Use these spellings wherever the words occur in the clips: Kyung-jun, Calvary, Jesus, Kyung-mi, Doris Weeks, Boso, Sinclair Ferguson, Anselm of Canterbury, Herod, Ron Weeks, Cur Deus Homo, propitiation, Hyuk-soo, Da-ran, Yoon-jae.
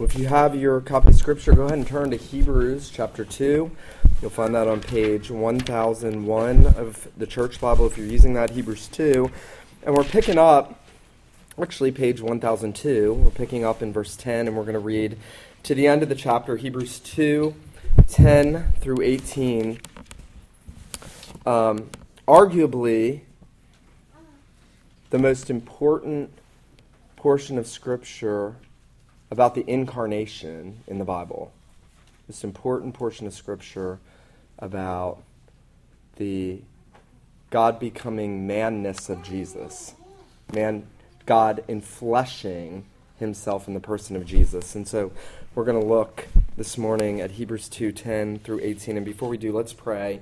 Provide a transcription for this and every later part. If you have your copy of Scripture, go ahead and turn to Hebrews chapter 2. You'll find that on page 1001 of the Church Bible if you're using that, Hebrews 2. And we're picking up, actually page 1002, we're picking up in verse 10, and we're going to read to the end of the chapter, Hebrews 2, 10 through 18. Arguably, the most important portion of Scripture about the incarnation in the Bible. This important portion of Scripture about the God becoming manness of Jesus. God enfleshing himself in the person of Jesus. And so we're going to look this morning at Hebrews 2:10 through 18. And before we do, let's pray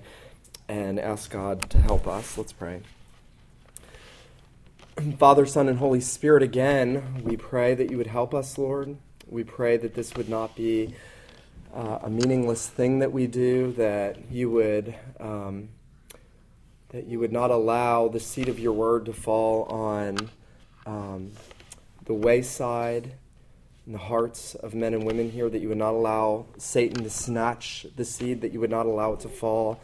and ask God to help us. Let's pray. Father, Son, and Holy Spirit, again, we pray that you would help us, Lord. We pray that this would not be a meaningless thing that we do, that you would not allow the seed of your word to fall on the wayside in the hearts of men and women here, that you would not allow Satan to snatch the seed, that you would not allow it to fall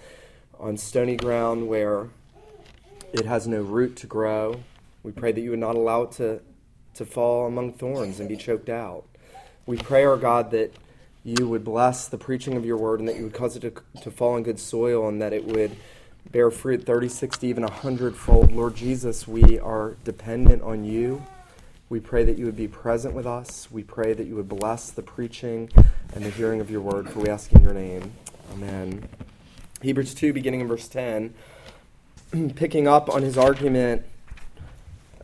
on stony ground where it has no root to grow. We pray that you would not allow it to fall among thorns and be choked out. We pray, our God, that you would bless the preaching of your word and that you would cause it to fall on good soil and that it would bear fruit 30, 60, even 100-fold. Lord Jesus, we are dependent on you. We pray that you would be present with us. We pray that you would bless the preaching and the hearing of your word, for we ask in your name. Amen. Hebrews 2, beginning in verse 10, picking up on his argument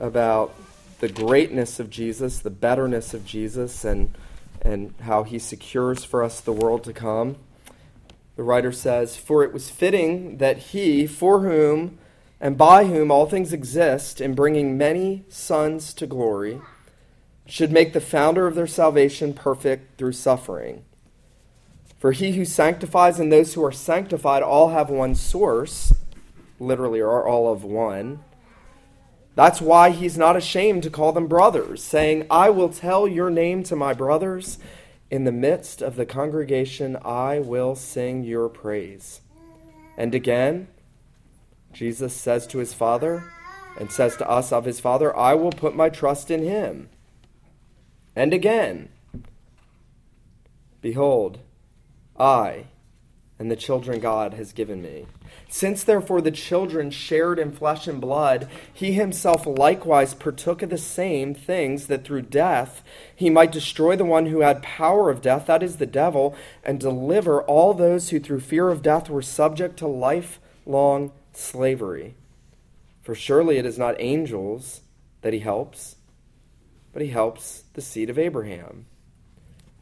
about the greatness of Jesus, the betterness of Jesus, and how he secures for us the world to come. The writer says, "For it was fitting that he, for whom and by whom all things exist, in bringing many sons to glory, should make the founder of their salvation perfect through suffering. For he who sanctifies and those who are sanctified all have one source," literally, are all of one. "That's why he's not ashamed to call them brothers, saying, 'I will tell your name to my brothers. In the midst of the congregation, I will sing your praise.' And again, Jesus says to his Father, and says to us of his Father, 'I will put my trust in him.' And again, 'Behold, I and the children God has given me.' Since therefore the children shared in flesh and blood, he himself likewise partook of the same things, that through death he might destroy the one who had power of death, that is the devil, and deliver all those who through fear of death were subject to lifelong slavery. For surely it is not angels that he helps, but he helps the seed of Abraham.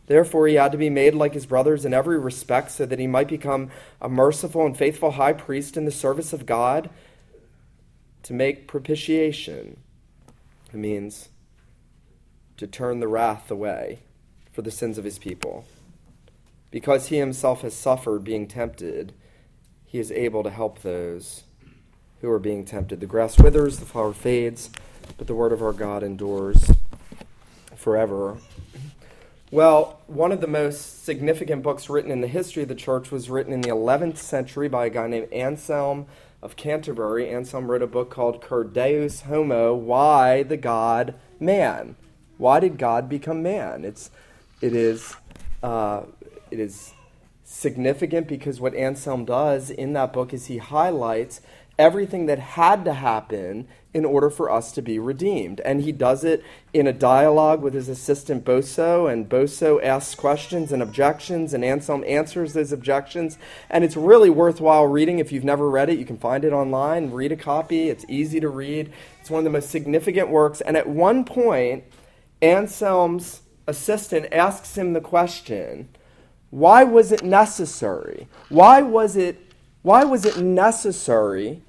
Therefore, he had to be made like his brothers in every respect, so that he might become a merciful and faithful high priest in the service of God to make propitiation." It means to turn the wrath away for the sins of his people. "Because he himself has suffered being tempted, he is able to help those who are being tempted. The grass withers, the flower fades, but the word of our God endures forever." Well, one of the most significant books written in the history of the church was written in the 11th century by a guy named Anselm of Canterbury. Anselm wrote a book called Cur Deus Homo, Why the God Man? Why did God become man? It is significant because what Anselm does in that book is he highlights everything that had to happen in order for us to be redeemed. And he does it in a dialogue with his assistant Boso, and Boso asks questions and objections, and Anselm answers those objections. And it's really worthwhile reading. If you've never read it, you can find it online, read a copy. It's easy to read. It's one of the most significant works. And at one point, Anselm's assistant asks him the question, why was it necessary? Why was it necessary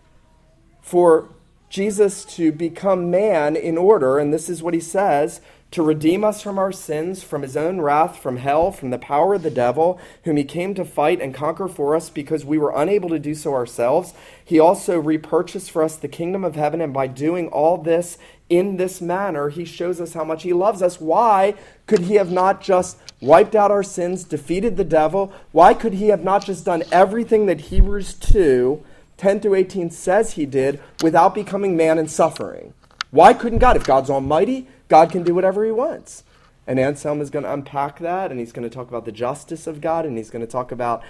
for Jesus to become man in order, and this is what he says, to redeem us from our sins, from his own wrath, from hell, from the power of the devil, whom he came to fight and conquer for us because we were unable to do so ourselves. He also repurchased for us the kingdom of heaven, and by doing all this in this manner, he shows us how much he loves us. Why could he have not just wiped out our sins, defeated the devil. Why could he have not just done everything that Hebrews 2, 10 through 18 says he did without becoming man and suffering? Why couldn't God? If God's almighty, God can do whatever he wants. And Anselm is going to unpack that, and he's going to talk about the justice of God, and he's going to talk about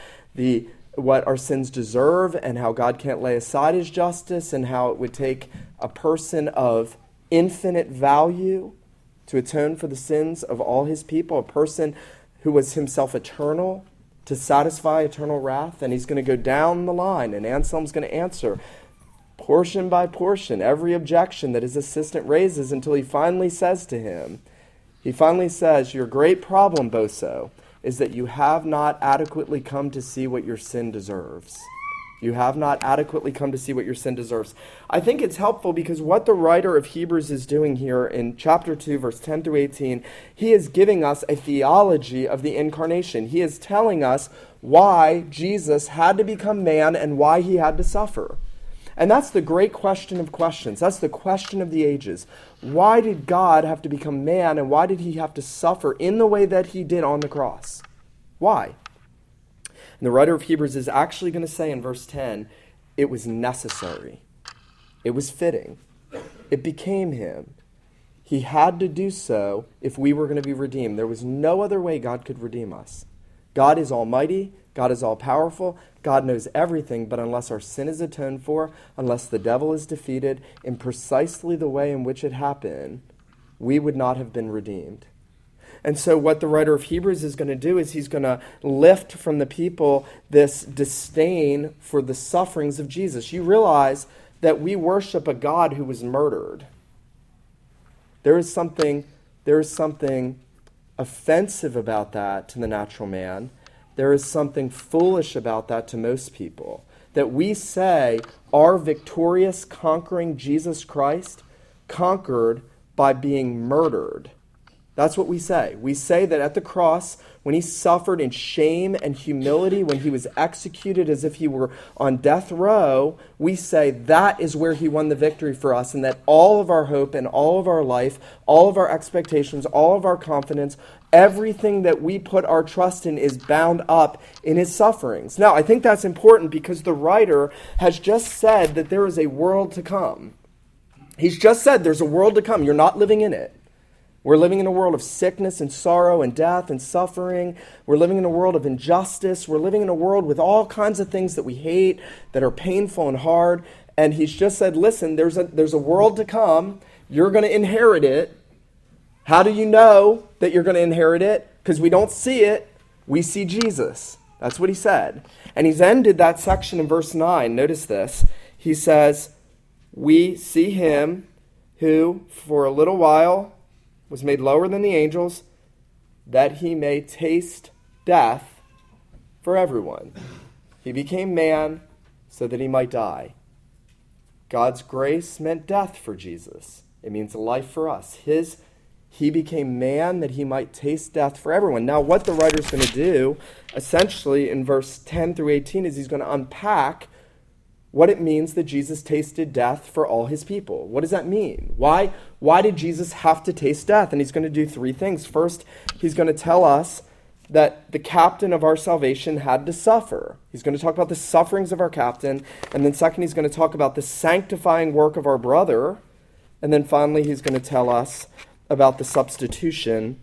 what our sins deserve and how God can't lay aside his justice and how it would take a person of infinite value to atone for the sins of all his people, a person who was himself eternal, to satisfy eternal wrath. And he's going to go down the line, and Anselm's going to answer portion by portion every objection that his assistant raises until he finally says, your great problem, Boso, is that you have not adequately come to see what your sin deserves. You have not adequately come to see what your sin deserves. I think it's helpful because what the writer of Hebrews is doing here in chapter 2, verse 10 through 18, he is giving us a theology of the incarnation. He is telling us why Jesus had to become man and why he had to suffer. And that's the great question of questions. That's the question of the ages. Why did God have to become man, and why did he have to suffer in the way that he did on the cross? Why? And the writer of Hebrews is actually going to say in verse 10, it was necessary. It was fitting. It became him. He had to do so if we were going to be redeemed. There was no other way God could redeem us. God is almighty. God is all-powerful. God knows everything, but unless our sin is atoned for, unless the devil is defeated in precisely the way in which it happened, we would not have been redeemed. And so what the writer of Hebrews is going to do is he's going to lift from the people this disdain for the sufferings of Jesus. You realize that we worship a God who was murdered. There is something offensive about that to the natural man. There is something foolish about that to most people. That we say our victorious, conquering Jesus Christ conquered by being murdered. That's what we say. We say that at the cross, when he suffered in shame and humility, when he was executed as if he were on death row, we say that is where he won the victory for us, and that all of our hope and all of our life, all of our expectations, all of our confidence, everything that we put our trust in is bound up in his sufferings. Now, I think that's important because the writer has just said that there is a world to come. He's just said there's a world to come. You're not living in it. We're living in a world of sickness and sorrow and death and suffering. We're living in a world of injustice. We're living in a world with all kinds of things that we hate, that are painful and hard. And he's just said, listen, there's a world to come. You're going to inherit it. How do you know that you're going to inherit it? Because we don't see it. We see Jesus. That's what he said. And he's ended that section in verse 9. Notice this. He says, we see him who for a little while was made lower than the angels, that he may taste death for everyone. He became man so that he might die. God's grace meant death for Jesus. It means life for us. He became man that he might taste death for everyone. Now, what the writer's going to do, essentially, in verse 10 through 18, is he's going to unpack what it means that Jesus tasted death for all his people. What does that mean? Why did Jesus have to taste death? And he's going to do three things. First, he's going to tell us that the captain of our salvation had to suffer. He's going to talk about the sufferings of our captain. And then second, he's going to talk about the sanctifying work of our brother. And then finally, he's going to tell us about the substitution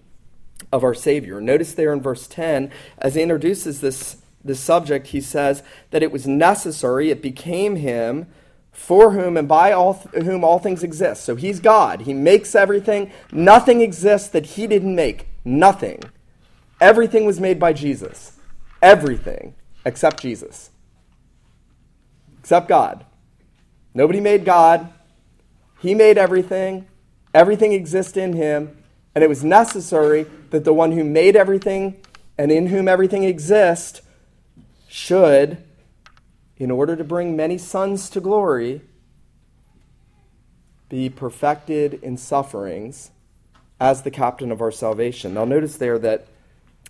of our Savior. Notice there in verse 10, as he introduces this subject, he says that it was necessary, it became him, for whom and by whom all things exist. So he's God. He makes everything. Nothing exists that he didn't make. Nothing. Everything was made by Jesus. Everything except Jesus. Except God. Nobody made God. He made everything. Everything exists in him. And it was necessary that the one who made everything and in whom everything exists should, in order to bring many sons to glory, be perfected in sufferings as the captain of our salvation. Now notice there that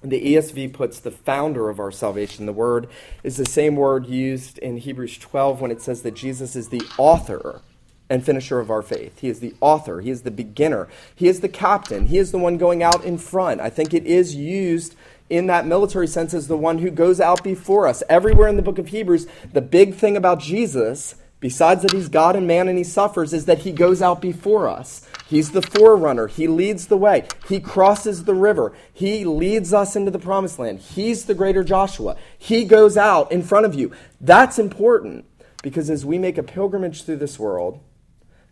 the ESV puts the founder of our salvation. The word is the same word used in Hebrews 12 when it says that Jesus is the author and finisher of our faith. He is the author. He is the beginner. He is the captain. He is the one going out in front. I think it is used in that military sense as the one who goes out before us. Everywhere in the book of Hebrews, the big thing about Jesus, besides that he's God and man and he suffers, is that he goes out before us. He's the forerunner. He leads the way. He crosses the river. He leads us into the promised land. He's the greater Joshua. He goes out in front of you. That's important because as we make a pilgrimage through this world,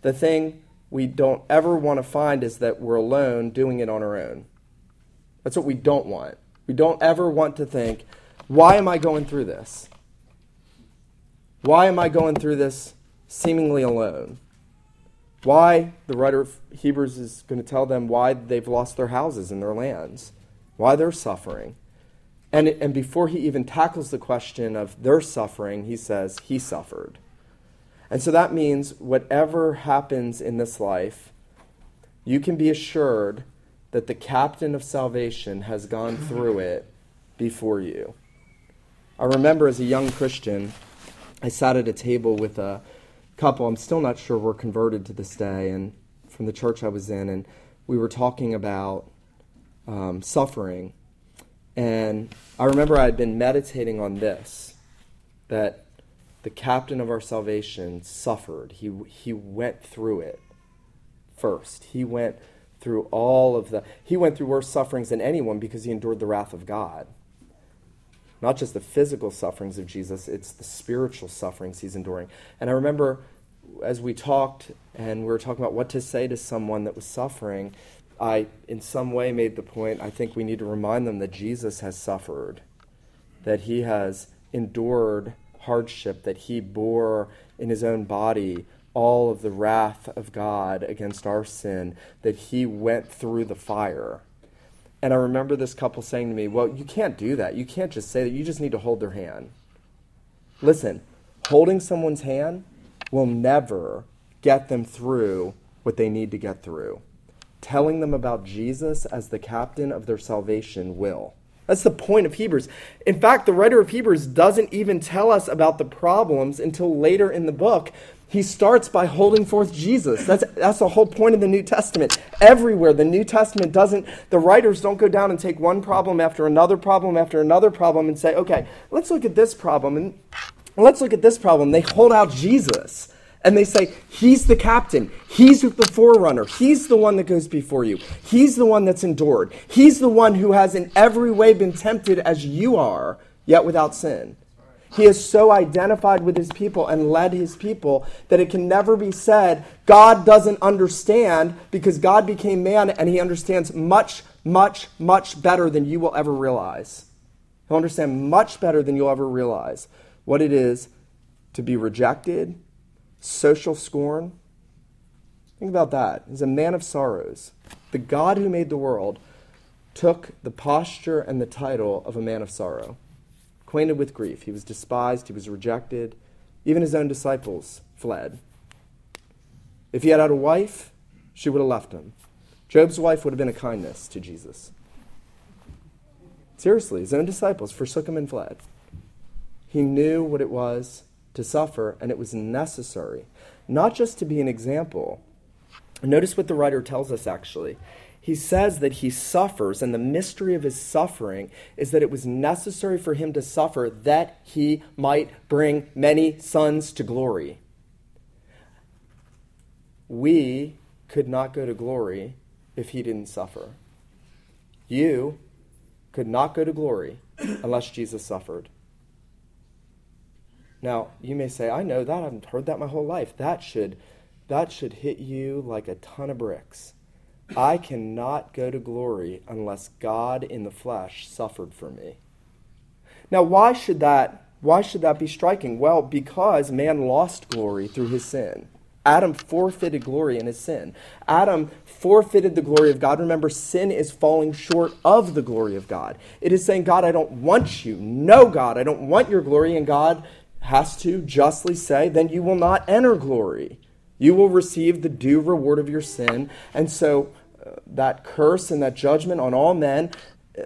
the thing we don't ever want to find is that we're alone doing it on our own. That's what we don't want. We don't ever want to think, why am I going through this? Why am I going through this seemingly alone? Why, the writer of Hebrews is going to tell them why they've lost their houses and their lands, why they're suffering. And before he even tackles the question of their suffering, he says, he suffered. And so that means whatever happens in this life, you can be assured that the captain of salvation has gone through it before you. I remember as a young Christian, I sat at a table with a couple, I'm still not sure were converted to this day, and from the church I was in, and we were talking about suffering. And I remember I had been meditating on this, that the captain of our salvation suffered. He went through it first. He went through all of the... He went through worse sufferings than anyone because he endured the wrath of God. Not just the physical sufferings of Jesus, it's the spiritual sufferings he's enduring. And I remember as we talked and we were talking about what to say to someone that was suffering, I, in some way, made the point, I think we need to remind them that Jesus has suffered, that he has endured hardship, that he bore in his own body all of the wrath of God against our sin, that he went through the fire. And I remember this couple saying to me, well, you can't do that. You can't just say that. You just need to hold their hand. Listen, holding someone's hand will never get them through what they need to get through. Telling them about Jesus as the captain of their salvation will. That's the point of Hebrews. In fact, the writer of Hebrews doesn't even tell us about the problems until later in the book. He starts by holding forth Jesus. That's the whole point of the New Testament. Everywhere, the New Testament doesn't, the writers don't go down and take one problem after another problem after another problem and say, okay, let's look at this problem and let's look at this problem. They hold out Jesus and they say, he's the captain. He's the forerunner. He's the one that goes before you. He's the one that's endured. He's the one who has in every way been tempted as you are, yet without sin. He is so identified with his people and led his people that it can never be said God doesn't understand because God became man and he understands much, much, much better than you will ever realize. He'll understand much better than you'll ever realize what it is to be rejected, social scorn. Think about that. He's a man of sorrows. The God who made the world took the posture and the title of a man of sorrow. Acquainted with grief. He was despised. He was rejected. Even his own disciples fled. If he had had a wife, she would have left him. Job's wife would have been a kindness to Jesus. Seriously, his own disciples forsook him and fled. He knew what it was to suffer, and it was necessary, not just to be an example. Notice what the writer tells us, actually. He says that he suffers, and the mystery of his suffering is that it was necessary for him to suffer that he might bring many sons to glory. We could not go to glory if he didn't suffer. You could not go to glory unless Jesus suffered. Now, you may say, I know that. I haven't heard that my whole life. That should hit you like a ton of bricks. I cannot go to glory unless God in the flesh suffered for me. Now, why should that be striking? Well, because man lost glory through his sin. Adam forfeited glory in his sin. Adam forfeited the glory of God. Remember, sin is falling short of the glory of God. It is saying, God, I don't want you. No, God, I don't want your glory. And God has to justly say, then you will not enter glory. You will receive the due reward of your sin. And so that curse and that judgment on all men,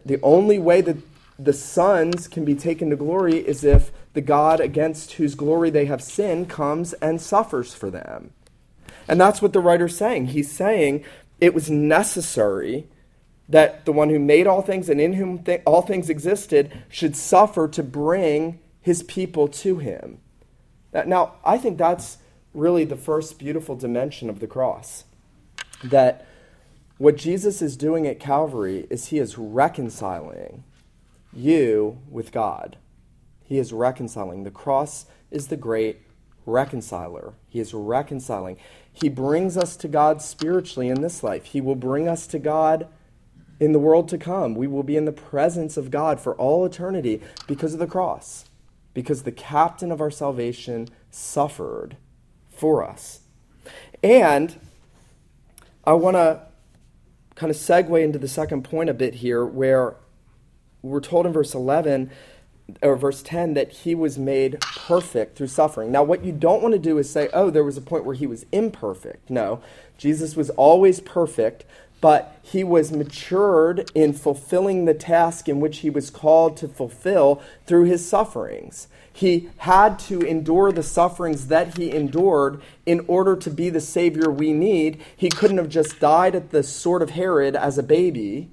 the only way that the sons can be taken to glory is if the God against whose glory they have sinned comes and suffers for them. And that's what the writer's saying. He's saying it was necessary that the one who made all things and in whom all things existed should suffer to bring his people to him. Now, I think that's really the first beautiful dimension of the cross, that what Jesus is doing at Calvary is he is reconciling you with God. He is reconciling. The cross is the great reconciler. He is reconciling. He brings us to God spiritually in this life. He will bring us to God in the world to come. We will be in the presence of God for all eternity because of the cross, because the captain of our salvation suffered for us. And I want to kind of segue into the second point a bit here, where we're told in verse 11 or verse 10 that he was made perfect through suffering. Now, what you don't want to do is say, oh, there was a point where he was imperfect. No, Jesus was always perfect, but he was matured in fulfilling the task in which he was called to fulfill through his sufferings. He had to endure the sufferings that he endured in order to be the Savior we need. He couldn't have just died at the sword of Herod as a baby.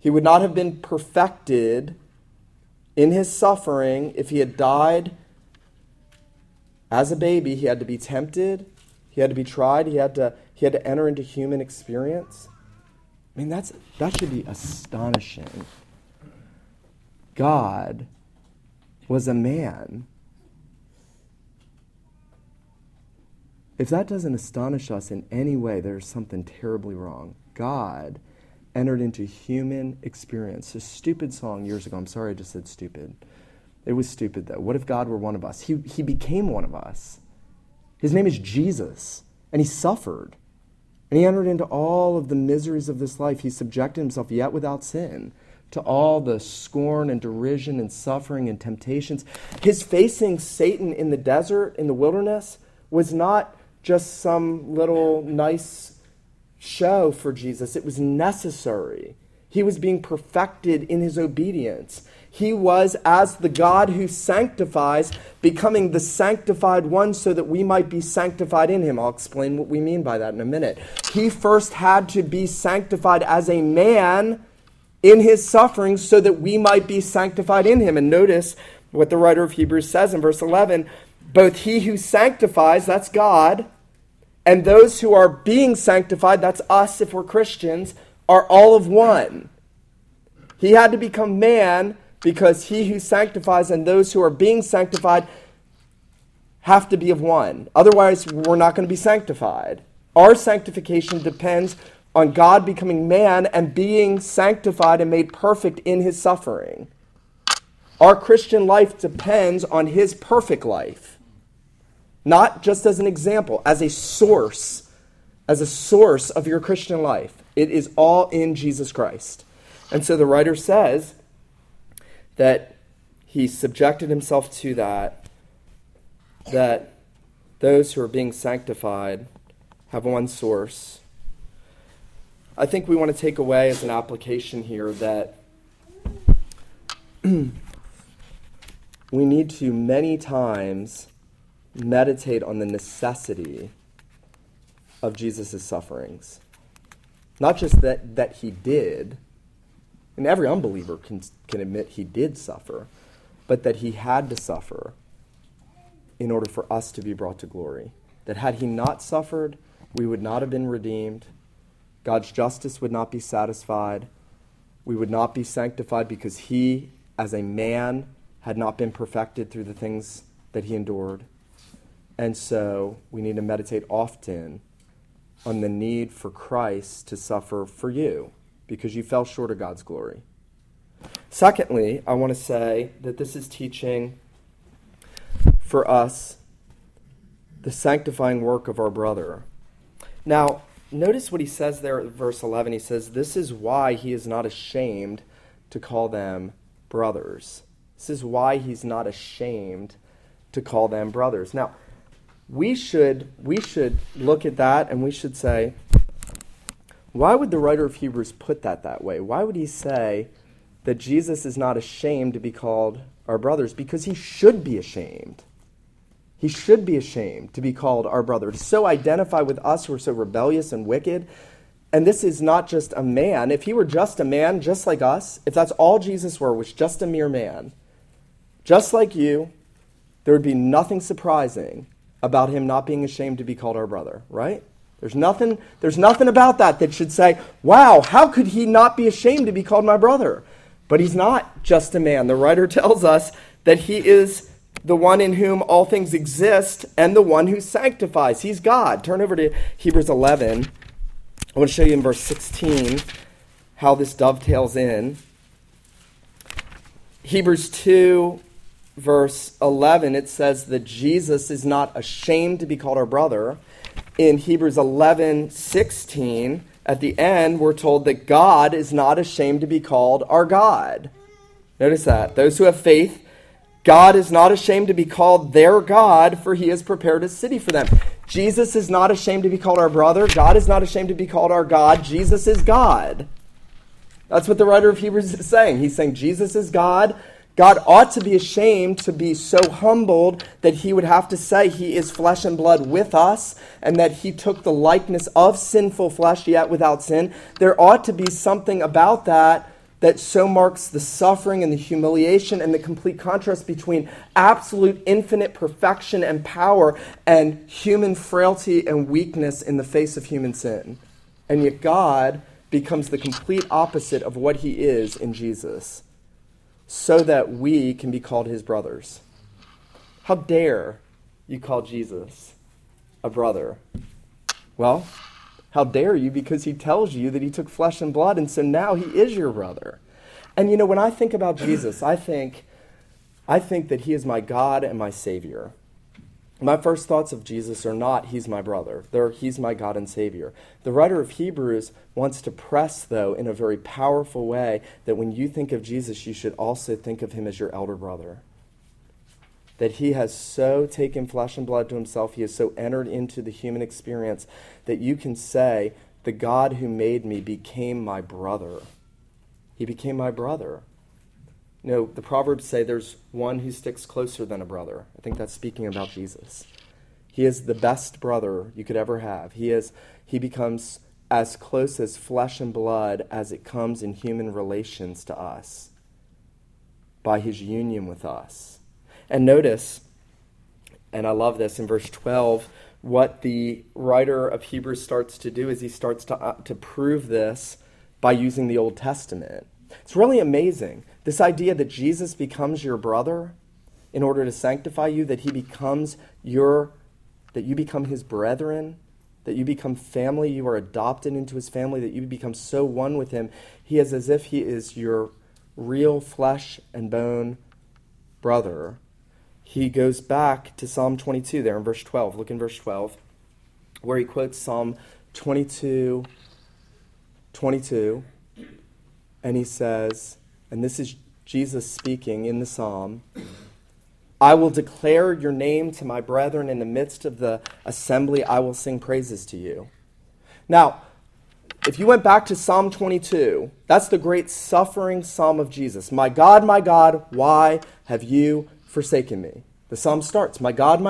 He would not have been perfected in his suffering if he had died as a baby. He had to be tempted. He had to be tried. He had to enter into human experience. I mean, that should be astonishing. God was a man. If that doesn't astonish us in any way, there's something terribly wrong. God entered into human experience. A stupid song years ago. I'm sorry I just said stupid. It was stupid, though. What if God were one of us? He became one of us. His name is Jesus, and he suffered. And he entered into all of the miseries of this life. He subjected himself, yet without sin, to all the scorn and derision and suffering and temptations. His facing Satan in the desert, in the wilderness, was not just some little nice show for Jesus. It was necessary. He was being perfected in his obedience. He was, as the God who sanctifies, becoming the sanctified one so that we might be sanctified in him. I'll explain what we mean by that in a minute. He first had to be sanctified as a man in his suffering so that we might be sanctified in him. And notice what the writer of Hebrews says in verse 11, both he who sanctifies, that's God, and those who are being sanctified, that's us if we're Christians, are all of one. He had to become man because he who sanctifies and those who are being sanctified have to be of one. Otherwise, we're not going to be sanctified. Our sanctification depends on God becoming man and being sanctified and made perfect in his suffering. Our Christian life depends on his perfect life. Not just as an example, as a source of your Christian life. It is all in Jesus Christ. And so the writer says that he subjected himself to that those who are being sanctified have one source. I think we want to take away as an application here that we need to many times meditate on the necessity of Jesus' sufferings. Not just that he did, and every unbeliever can admit he did suffer, but that he had to suffer in order for us to be brought to glory. That had he not suffered, we would not have been redeemed. God's justice would not be satisfied. We would not be sanctified because he, as a man, had not been perfected through the things that he endured. And so we need to meditate often on the need for Christ to suffer for you because you fell short of God's glory. Secondly, I want to say that this is teaching for us the sanctifying work of our brother. Now, notice what he says there at verse 11. He says, this is why he is not ashamed to call them brothers. This is why he's not ashamed to call them brothers. Now, we should look at that and we should say, why would the writer of Hebrews put that way? Why would he say that Jesus is not ashamed to be called our brothers? Because he should be ashamed. He should be ashamed to be called our brother, to so identify with us who are so rebellious and wicked. And this is not just a man. If he were just a man, just like us, if that's all Jesus were, was just a mere man, just like you, there would be nothing surprising about him not being ashamed to be called our brother, right? There's nothing about that should say, wow, how could he not be ashamed to be called my brother? But he's not just a man. The writer tells us that he is the one in whom all things exist and the one who sanctifies. He's God. Turn over to Hebrews 11. I want to show you in verse 16 how this dovetails in. Hebrews 2, verse 11, it says that Jesus is not ashamed to be called our brother. In Hebrews 11:16, at the end, we're told that God is not ashamed to be called our God. Notice that. Those who have faith, God is not ashamed to be called their God, for he has prepared a city for them. Jesus is not ashamed to be called our brother. God is not ashamed to be called our God. Jesus is God. That's what the writer of Hebrews is saying. He's saying Jesus is God. God ought to be ashamed to be so humbled that he would have to say he is flesh and blood with us and that he took the likeness of sinful flesh, yet without sin. There ought to be something about that so marks the suffering and the humiliation and the complete contrast between absolute infinite perfection and power and human frailty and weakness in the face of human sin. And yet God becomes the complete opposite of what he is in Jesus, so that we can be called his brothers. How dare you call Jesus a brother? Well, how dare you, because he tells you that he took flesh and blood, and so now he is your brother. And you know, when I think about Jesus, I think that he is my God and my Savior. My first thoughts of Jesus are not, he's my brother. They're, he's my God and Savior. The writer of Hebrews wants to press, though, in a very powerful way, that when you think of Jesus, you should also think of him as your elder brother. That he has so taken flesh and blood to himself, he has so entered into the human experience, that you can say, the God who made me became my brother. He became my brother. You know, the Proverbs say there's one who sticks closer than a brother. I think that's speaking about Jesus. He is the best brother you could ever have. He becomes as close as flesh and blood as it comes in human relations to us by his union with us. And notice, and I love this, in verse 12, what the writer of Hebrews starts to do is he starts to prove this by using the Old Testament. It's really amazing, this idea that Jesus becomes your brother in order to sanctify you, that that you become his brethren, that you become family, you are adopted into his family, that you become so one with him. He is as if he is your real flesh and bone brother. He goes back to Psalm 22 there in verse 12. Look in verse 12, where he quotes Psalm 22. And he says, and this is Jesus speaking in the psalm, I will declare your name to my brethren in the midst of the assembly. I will sing praises to you. Now, if you went back to Psalm 22, that's the great suffering psalm of Jesus. My God, why have you forsaken me? The psalm starts, my God,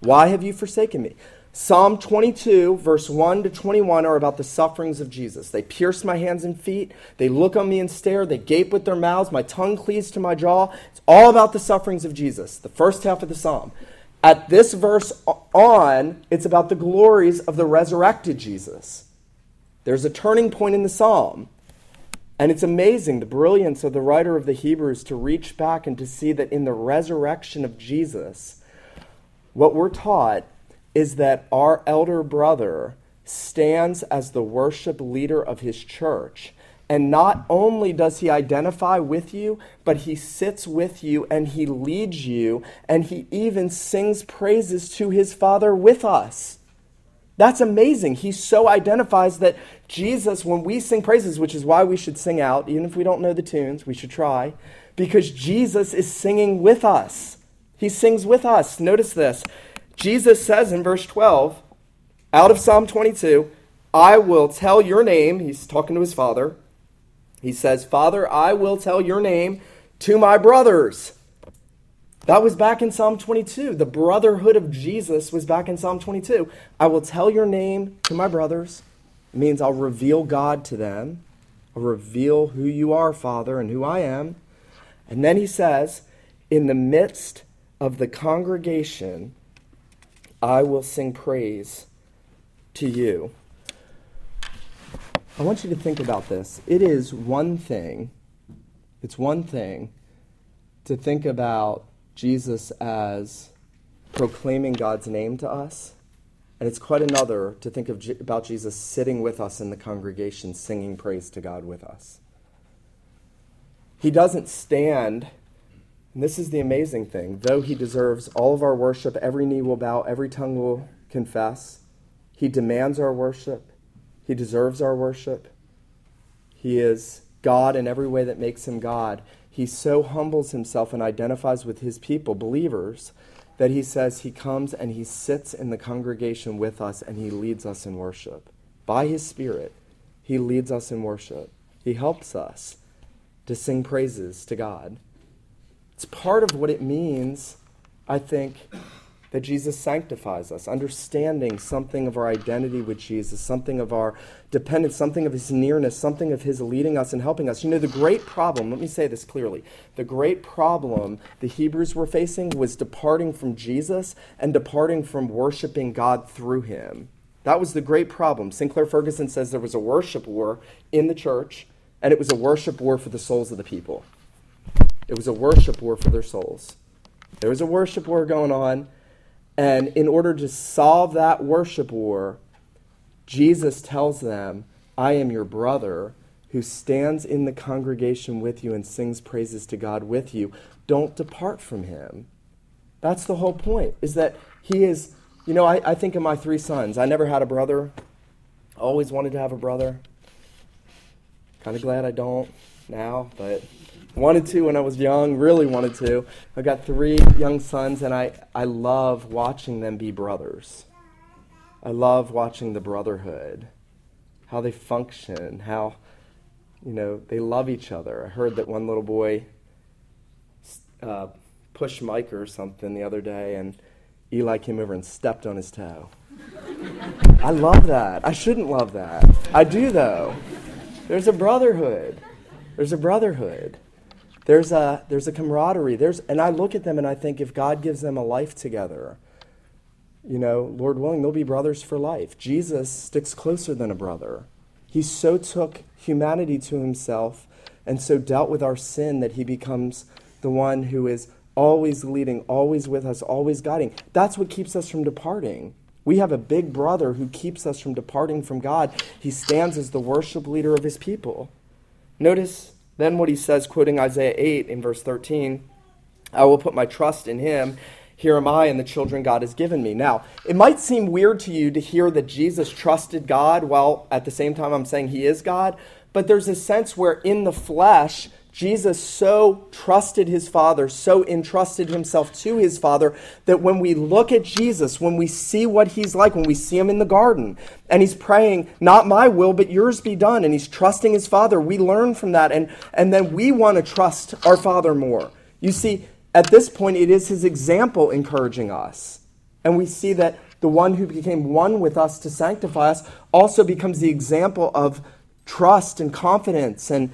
why have you forsaken me? Psalm 22, verse 1 to 21 are about the sufferings of Jesus. They pierce my hands and feet. They look on me and stare. They gape with their mouths. My tongue cleaves to my jaw. It's all about the sufferings of Jesus, the first half of the psalm. At this verse on, it's about the glories of the resurrected Jesus. There's a turning point in the psalm. And it's amazing, the brilliance of the writer of the Hebrews to reach back and to see that in the resurrection of Jesus, what we're taught is that our elder brother stands as the worship leader of his church. And not only does he identify with you, but he sits with you and he leads you and he even sings praises to his Father with us. That's amazing. He so identifies that Jesus, when we sing praises, which is why we should sing out, even if we don't know the tunes, we should try, because Jesus is singing with us. He sings with us. Notice this. Jesus says in verse 12, out of Psalm 22, I will tell your name. He's talking to his Father. He says, Father, I will tell your name to my brothers. That was back in Psalm 22. The brotherhood of Jesus was back in Psalm 22. I will tell your name to my brothers. It means I'll reveal God to them. I'll reveal who you are, Father, and who I am. And then he says, in the midst of the congregation, I will sing praise to you. I want you to think about this. It's one thing to think about Jesus as proclaiming God's name to us. And it's quite another to think about Jesus sitting with us in the congregation, singing praise to God with us. He doesn't stand, and this is the amazing thing, though he deserves all of our worship, every knee will bow, every tongue will confess. He demands our worship. He deserves our worship. He is God in every way that makes him God. He so humbles himself and identifies with his people, believers, that he says he comes and he sits in the congregation with us and he leads us in worship. By his Spirit, he leads us in worship. He helps us to sing praises to God. It's part of what it means, I think, that Jesus sanctifies us, understanding something of our identity with Jesus, something of our dependence, something of his nearness, something of his leading us and helping us. You know, the great problem, let me say this clearly, the great problem the Hebrews were facing was departing from Jesus and departing from worshiping God through him. That was the great problem. Sinclair Ferguson says there was a worship war in the church, and it was a worship war for the souls of the people. It was a worship war for their souls. There was a worship war going on. And in order to solve that worship war, Jesus tells them, I am your brother who stands in the congregation with you and sings praises to God with you. Don't depart from him. That's the whole point, is that he is, you know, I think of my three sons. I never had a brother. I always wanted to have a brother. Kind of glad I don't now, but wanted to when I was young, really wanted to. I've got three young sons, and I love watching them be brothers. I love watching the brotherhood, how they function, how, you know, they love each other. I heard that one little boy pushed Mike or something the other day, and Eli came over and stepped on his toe. I love that. I shouldn't love that. I do, though. There's a brotherhood. There's a brotherhood. There's a camaraderie. And I look at them and I think if God gives them a life together, you know, Lord willing, they'll be brothers for life. Jesus sticks closer than a brother. He so took humanity to himself and so dealt with our sin that he becomes the one who is always leading, always with us, always guiding. That's what keeps us from departing. We have a big brother who keeps us from departing from God. He stands as the worship leader of his people. Notice then what he says, quoting Isaiah 8 in verse 13, I will put my trust in him. Here am I and the children God has given me. Now, it might seem weird to you to hear that Jesus trusted God while at the same time I'm saying he is God, but there's a sense where in the flesh, Jesus so trusted his Father, so entrusted himself to his Father, that when we look at Jesus, when we see what he's like, when we see him in the garden, and he's praying, not my will, but yours be done, and he's trusting his Father, we learn from that, and then we want to trust our Father more. You see, at this point, it is his example encouraging us, and we see that the one who became one with us to sanctify us also becomes the example of trust and confidence and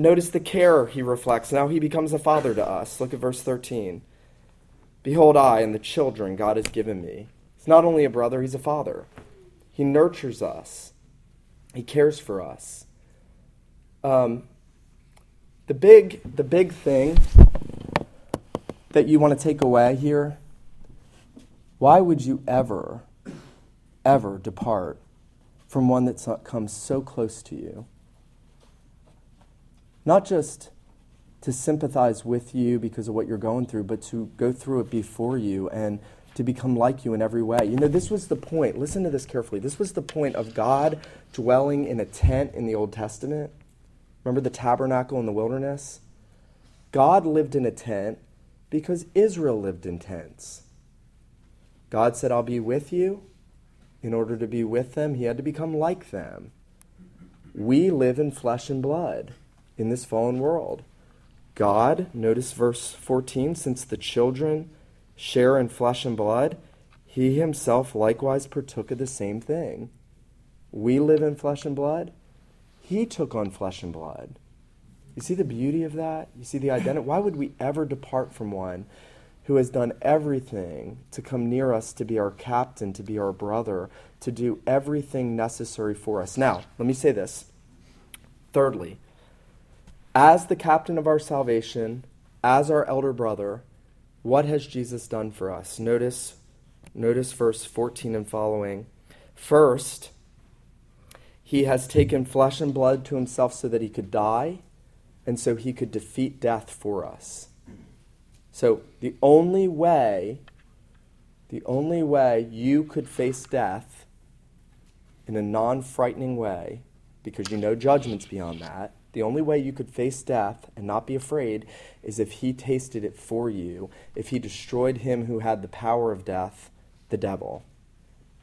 notice the care he reflects. Now he becomes a father to us. Look at verse 13. Behold, I and the children God has given me. He's not only a brother, he's a father. He nurtures us. He cares for us. The big thing that you want to take away here, why would you ever, ever depart from one that's come so close to you? Not just to sympathize with you because of what you're going through, but to go through it before you and to become like you in every way. You know, this was the point. Listen to this carefully. This was the point of God dwelling in a tent in the Old Testament. Remember the tabernacle in the wilderness? God lived in a tent because Israel lived in tents. God said, I'll be with you. In order to be with them, he had to become like them. We live in flesh and blood. In this fallen world. God, notice verse 14, since the children share in flesh and blood, he himself likewise partook of the same thing. We live in flesh and blood. He took on flesh and blood. You see the beauty of that? You see the identity? Why would we ever depart from one who has done everything to come near us, to be our captain, to be our brother, to do everything necessary for us? Now, let me say this. Thirdly, as the captain of our salvation, as our elder brother, what has Jesus done for us? Notice verse 14 and following. First, he has taken flesh and blood to himself so that he could die, and so he could defeat death for us. So the only way you could face death in a non-frightening way, because you know judgment's beyond that, the only way you could face death and not be afraid is if he tasted it for you, if he destroyed him who had the power of death, the devil.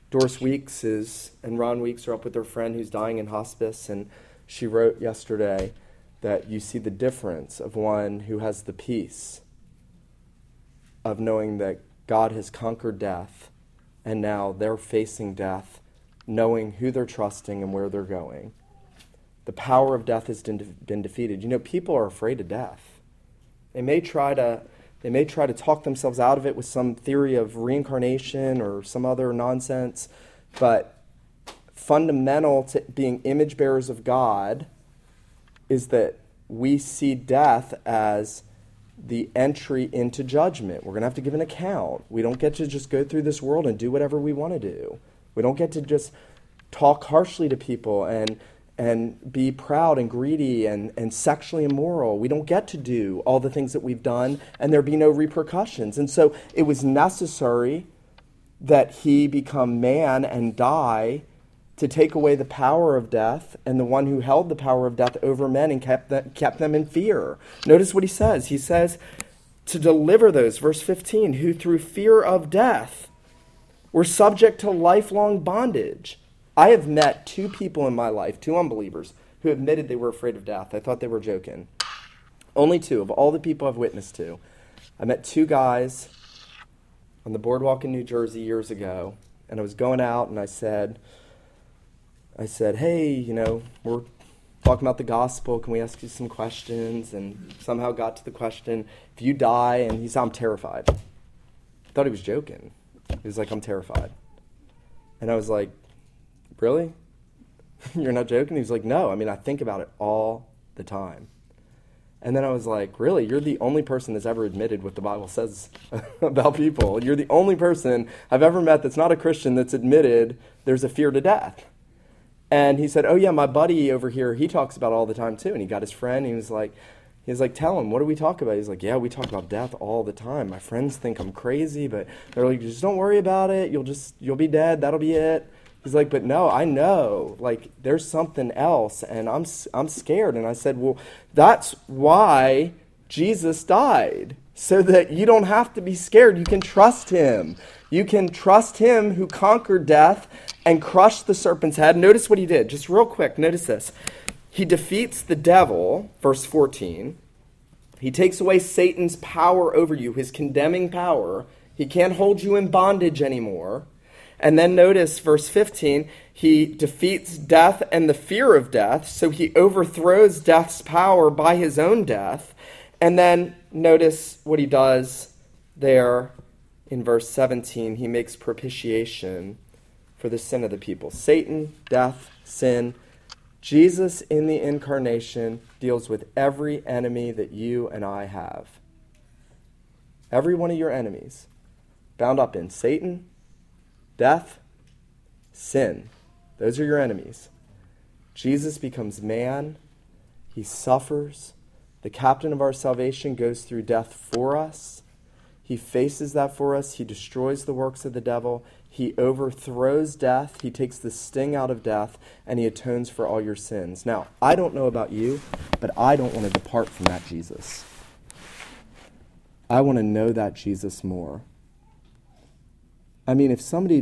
Doris Weeks and Ron Weeks are up with their friend who's dying in hospice, and she wrote yesterday that you see the difference of one who has the peace of knowing that God has conquered death, and now they're facing death, knowing who they're trusting and where they're going. The power of death has been defeated. You know, people are afraid of death. They may try to talk themselves out of it with some theory of reincarnation or some other nonsense, but fundamental to being image bearers of God is that we see death as the entry into judgment. We're going to have to give an account. We don't get to just go through this world and do whatever we want to do. We don't get to just talk harshly to people and be proud and greedy and sexually immoral. We don't get to do all the things that we've done, and there be no repercussions. And so it was necessary that he become man and die to take away the power of death and the one who held the power of death over men and kept them in fear. Notice what he says. He says to deliver those, verse 15, who through fear of death were subject to lifelong bondage. I have met two people in my life, two unbelievers, who admitted they were afraid of death. I thought they were joking. Only two of all the people I've witnessed to. I met two guys on the boardwalk in New Jersey years ago, and I was going out, and I said, hey, you know, we're talking about the gospel. Can we ask you some questions? And somehow got to the question, if you die, and he said, I'm terrified. I thought he was joking. He was like, I'm terrified. And I was like, really? You're not joking? He was like, no. I mean, I think about it all the time. And then I was like, really? You're the only person that's ever admitted what the Bible says about people. You're the only person I've ever met that's not a Christian that's admitted there's a fear to death. And he said, oh, yeah, my buddy over here, he talks about it all the time, too. And he got his friend, and he was like, tell him, what do we talk about? He's like, yeah, we talk about death all the time. My friends think I'm crazy, but they're like, just don't worry about it. You'll be dead. That'll be it. He's like, but no, I know. Like, there's something else, and I'm scared. And I said, well, that's why Jesus died, so that you don't have to be scared. You can trust him. You can trust him who conquered death and crushed the serpent's head. Notice what he did. Just real quick, notice this. He defeats the devil, verse 14. He takes away Satan's power over you, his condemning power. He can't hold you in bondage anymore. And then notice verse 15. He defeats death and the fear of death. So he overthrows death's power by his own death. And then notice what he does there. In verse 17, he makes propitiation for the sin of the people. Satan, death, sin. Jesus in the incarnation deals with every enemy that you and I have. Every one of your enemies bound up in Satan, death, sin. Those are your enemies. Jesus becomes man. He suffers. The captain of our salvation goes through death for us. He faces that for us. He destroys the works of the devil. He overthrows death. He takes the sting out of death, and he atones for all your sins. Now, I don't know about you, but I don't want to depart from that Jesus. I want to know that Jesus more. I mean, if somebody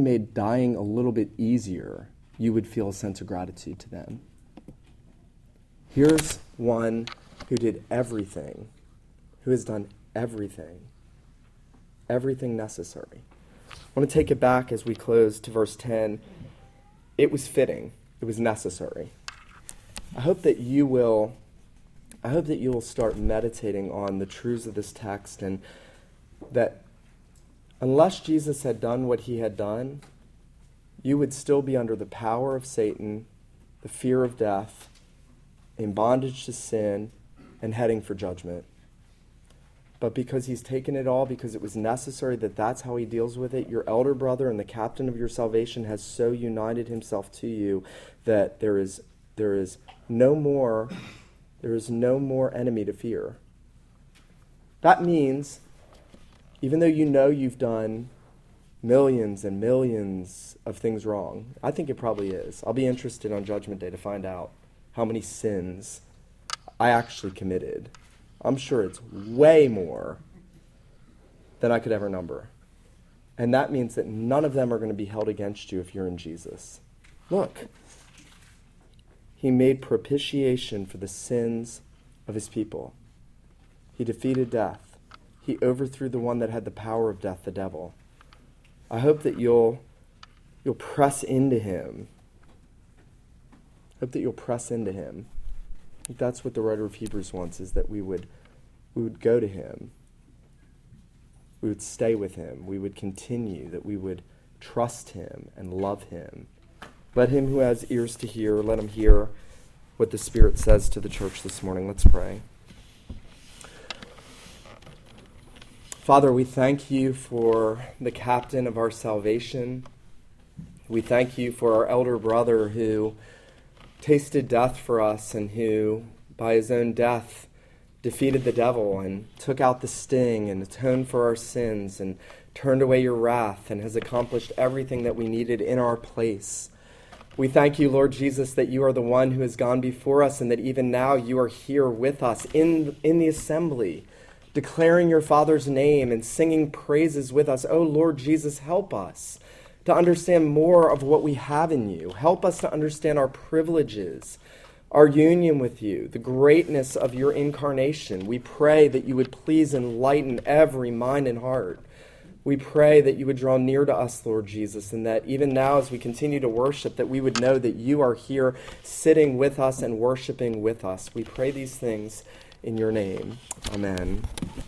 made dying a little bit easier you would feel a sense of gratitude to them. Here's one who did everything, who has done everything necessary. I want to take it back as we close to verse 10. It was fitting. It was necessary. I hope that you will start meditating on the truths of this text, and that unless Jesus had done what he had done, you would still be under the power of Satan, the fear of death, in bondage to sin, and heading for judgment. But because he's taken it all, because it was necessary that that's how he deals with it, your elder brother and the captain of your salvation has so united himself to you that there is no more enemy to fear. That means, even though you know you've done millions and millions of things wrong, I think it probably is. I'll be interested on Judgment Day to find out how many sins I actually committed. I'm sure it's way more than I could ever number. And that means that none of them are going to be held against you if you're in Jesus. Look, he made propitiation for the sins of his people. He defeated death. He overthrew the one that had the power of death, the devil. I hope that you'll press into him. I think that's what the writer of Hebrews wants, is that we would go to him. We would stay with him. We would continue, that we would trust him and love him. Let him who has ears to hear, let him hear what the Spirit says to the church this morning. Let's pray. Father, we thank you for the captain of our salvation. We thank you for our elder brother who tasted death for us, and who, by his own death, defeated the devil and took out the sting and atoned for our sins and turned away your wrath and has accomplished everything that we needed in our place. We thank you, Lord Jesus, that you are the one who has gone before us, and that even now you are here with us in the assembly, declaring your Father's name and singing praises with us. Oh, Lord Jesus, help us to understand more of what we have in you. Help us to understand our privileges, our union with you, the greatness of your incarnation. We pray that you would please enlighten every mind and heart. We pray that you would draw near to us, Lord Jesus, and that even now as we continue to worship, that we would know that you are here sitting with us and worshiping with us. We pray these things in your name. Amen.